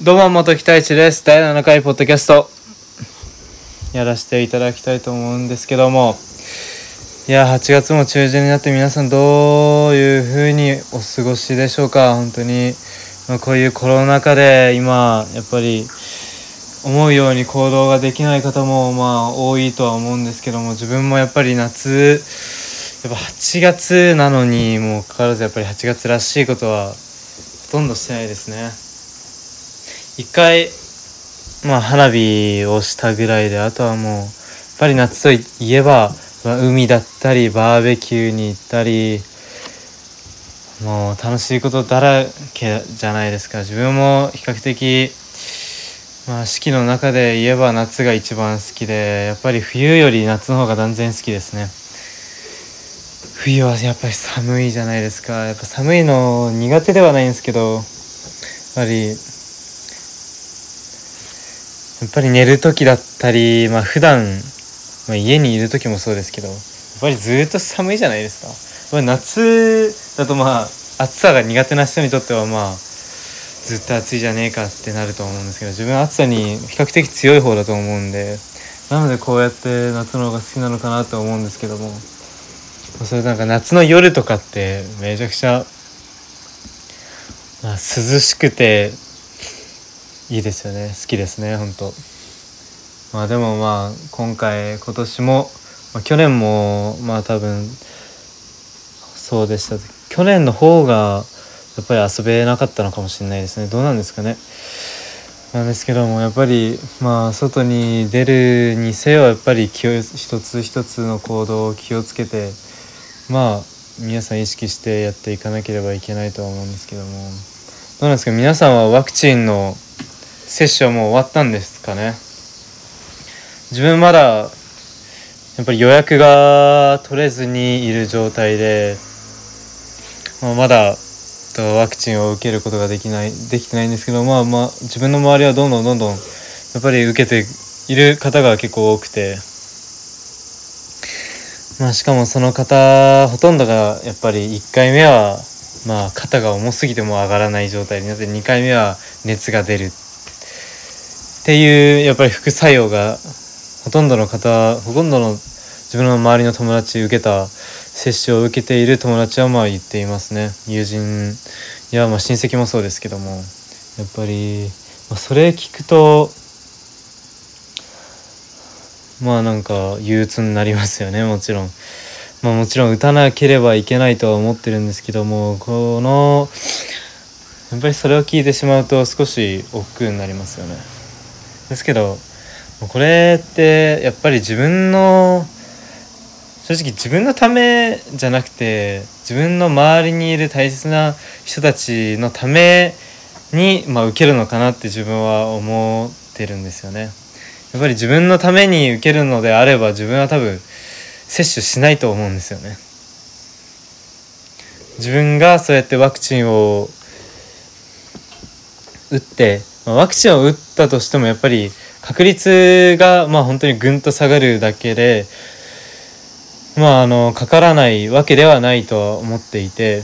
どうも元木太一です。第7回ポッドキャストやらせていただきたいと思うんですけども、いや8月も中旬になって、皆さんどういう風にお過ごしでしょうか。本当にこういうコロナ禍で今やっぱり思うように行動ができない方も多いとは思うんですけども、自分もやっぱり8月なのにもかかわらずやっぱり8月らしいことはほとんどしてないですね。一回、花火をしたぐらいで、あとはもうやっぱり夏といえば、海だったりバーベキューに行ったり、もう楽しいことだらけじゃないですか。自分も比較的、四季の中で言えば夏が一番好きで、やっぱり冬より夏の方が断然好きですね。冬はやっぱり寒いじゃないですか。やっぱ寒いの苦手ではないんですけど、やっぱり寝る時だったり、普段、家にいる時もそうですけど、やっぱりずっと寒いじゃないですか。夏だと暑さが苦手な人にとってはずっと暑いじゃねえかってなると思うんですけど、自分は暑さに比較的強い方だと思うんで、なのでこうやって夏の方が好きなのかなと思うんですけども、それ夏の夜とかってめちゃくちゃ、涼しくていいですよね。好きですね、本当。でも今年も、去年も多分そうでした。去年の方がやっぱり遊べなかったのかもしれないですね。どうなんですかね。なんですけども、やっぱり外に出るにせよ、やっぱり一つ一つの行動を気をつけて、皆さん意識してやっていかなければいけないとは思うんですけども、どうなんですか。皆さんはワクチンの接種はもう終わったんですかね。自分まだやっぱり予約が取れずにいる状態で、まだワクチンを受けることができてないんですけど、自分の周りはどんどんやっぱり受けている方が結構多くて、しかもその方ほとんどがやっぱり1回目は肩が重すぎても上がらない状態になって、2回目は熱が出るっていうやっぱり副作用がほとんどの自分の周りの友達、接種を受けている友達は言っていますね。友人や親戚もそうですけども、やっぱり、それ聞くと憂鬱になりますよね。もちろん打たなければいけないとは思ってるんですけども、やっぱりそれを聞いてしまうと少し億劫になりますよね。ですけどこれってやっぱり正直自分のためじゃなくて、自分の周りにいる大切な人たちのために受けるのかなって自分は思ってるんですよね。やっぱり自分のために受けるのであれば、自分は多分接種しないと思うんですよね。自分がそうやってワクチンを打ってワクチンを打ったとしても、やっぱり確率が本当にぐんと下がるだけで、かからないわけではないとは思っていて、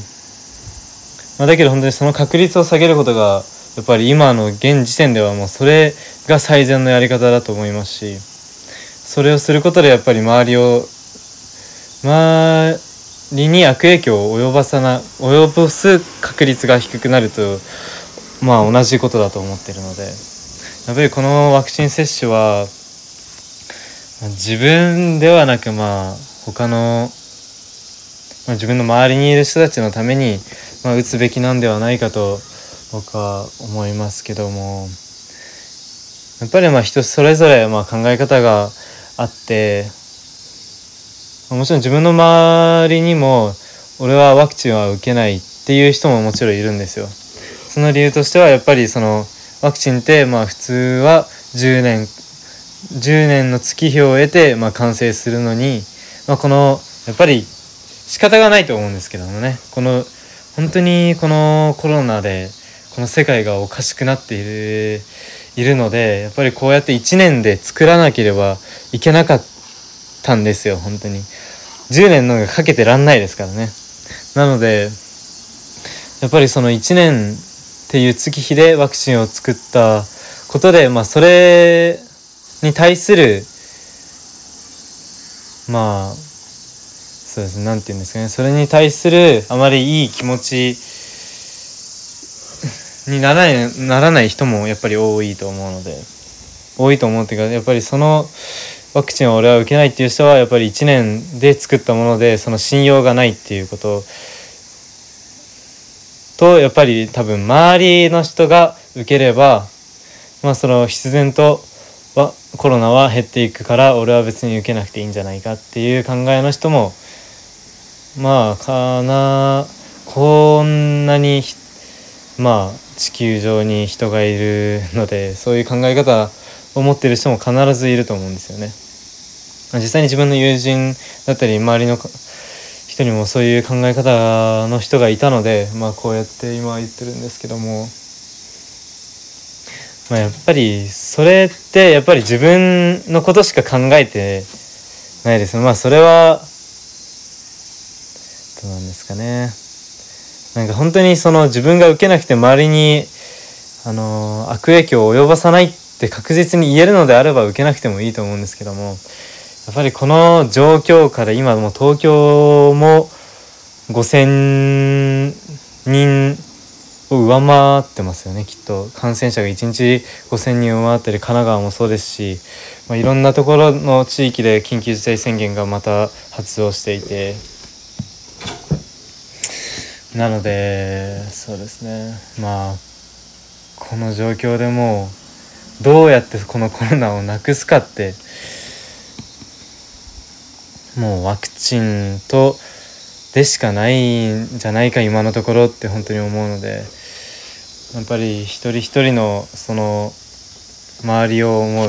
だけど本当にその確率を下げることがやっぱり今の現時点ではそれが最善のやり方だと思いますし、それをすることでやっぱり周りに悪影響を及ぼす確率が低くなると同じことだと思ってるので、やっぱりこのワクチン接種は自分ではなく自分の周りにいる人たちのために打つべきなんではないかと僕は思いますけども、やっぱり人それぞれ考え方があって、もちろん自分の周りにも俺はワクチンは受けないっていう人ももちろんいるんですよ。その理由としてはやっぱりワクチンって普通は10年の月日を経て完成するのに、このやっぱり仕方がないと思うんですけどもね、本当にこのコロナでこの世界がおかしくなっているので、やっぱりこうやって1年で作らなければいけなかったんですよ。本当に10年のがかけてらんないですからね。なのでやっぱりその1年っていう月日でワクチンを作ったことで、それに対するそうですね、なんて言うんですかね、それに対するあまりいい気持ちにならない人もやっぱり多いと思うっていうか、やっぱりそのワクチンを俺は受けないっていう人はやっぱり1年で作ったもので、その信用がないっていうことと、やっぱり多分周りの人が受ければ、その必然とはコロナは減っていくから、俺は別に受けなくていいんじゃないかっていう考えの人もこんなに地球上に人がいるので、そういう考え方を持っている人も必ずいると思うんですよね。実際に自分の友人だったり周りの人にもそういう考え方の人がいたので、こうやって今言ってるんですけども、やっぱりそれってやっぱり自分のことしか考えてないですね。それはどうなんですかね。本当にその自分が受けなくて周りに悪影響を及ぼさないって確実に言えるのであれば受けなくてもいいと思うんですけども、やっぱりこの状況から今もう東京も5000人を上回ってますよね。きっと感染者が1日5000人上回ってる神奈川もそうですし、いろんなところの地域で緊急事態宣言がまた発動していて、なのでそうですね、この状況でもうどうやってこのコロナをなくすかって、もうワクチンとでしかないんじゃないか今のところって本当に思うので、やっぱり一人一人のその周りを思う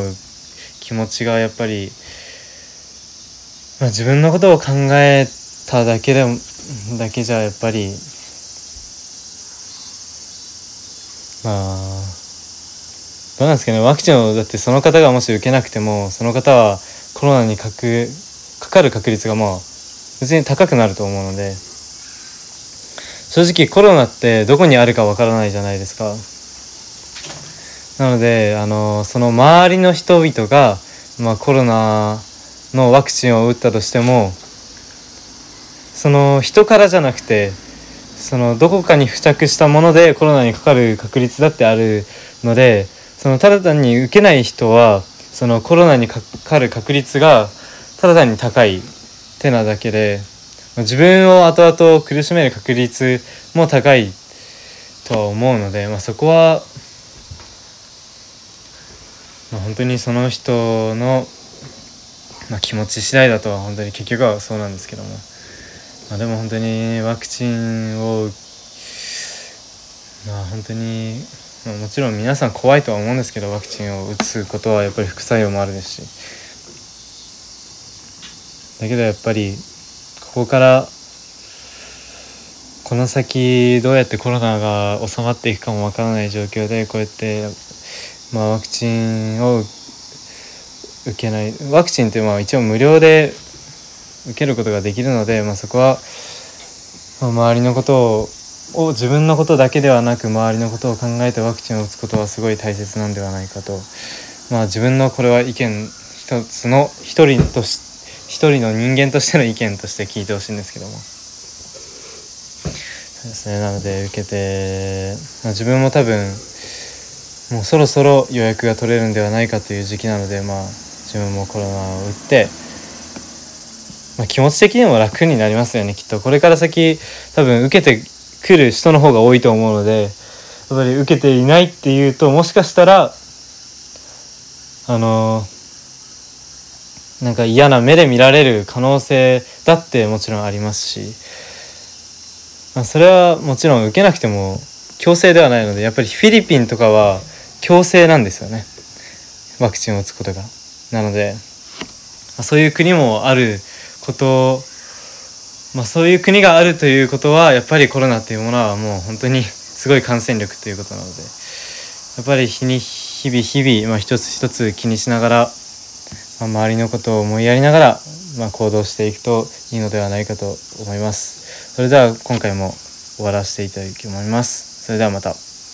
気持ちがやっぱり、自分のことを考えただけじゃやっぱりどうなんですかね。ワクチンをだってその方がもし受けなくても、その方はコロナにかかる確率が別に高くなると思うので、正直コロナってどこにあるかわからないじゃないですか。なのでその周りの人々が、コロナのワクチンを打ったとしても、その人からじゃなくて、そのどこかに付着したものでコロナにかかる確率だってあるので、そのただ単に受けない人はそのコロナにかかる確率がただ単に高い手なだけで、自分を後々苦しめる確率も高いとは思うので、そこは、本当にその人の、気持ち次第だとは本当に結局はそうなんですけども、でも本当にワクチンを本当に、もちろん皆さん怖いとは思うんですけど、ワクチンを打つことはやっぱり副作用もあるですし、だけどやっぱりここからこの先どうやってコロナが収まっていくかもわからない状況で、こうやってワクチンを受けない、ワクチンって一応無料で受けることができるので、そこは周りのことを自分のことだけではなく周りのことを考えてワクチンを打つことはすごい大切なんではないかと、自分のこれは意見一つの一人の人間としての意見として聞いてほしいんですけども、そうですね。なので受けて、自分も多分もうそろそろ予約が取れるんではないかという時期なので、自分もコロナを打って、気持ち的にも楽になりますよね。きっとこれから先多分受けてくる人の方が多いと思うので、やっぱり受けていないっていうと、もしかしたら嫌な目で見られる可能性だってもちろんありますし、それはもちろん受けなくても強制ではないので、やっぱりフィリピンとかは強制なんですよね、ワクチンを打つことが。なのでそういう国もあること、そういう国があるということは、やっぱりコロナというものはもう本当にすごい感染力ということなので、やっぱり日々、一つ一つ気にしながら、周りのことを思いやりながら、行動していくといいのではないかと思います。それでは今回も終わらせていただきます。それではまた。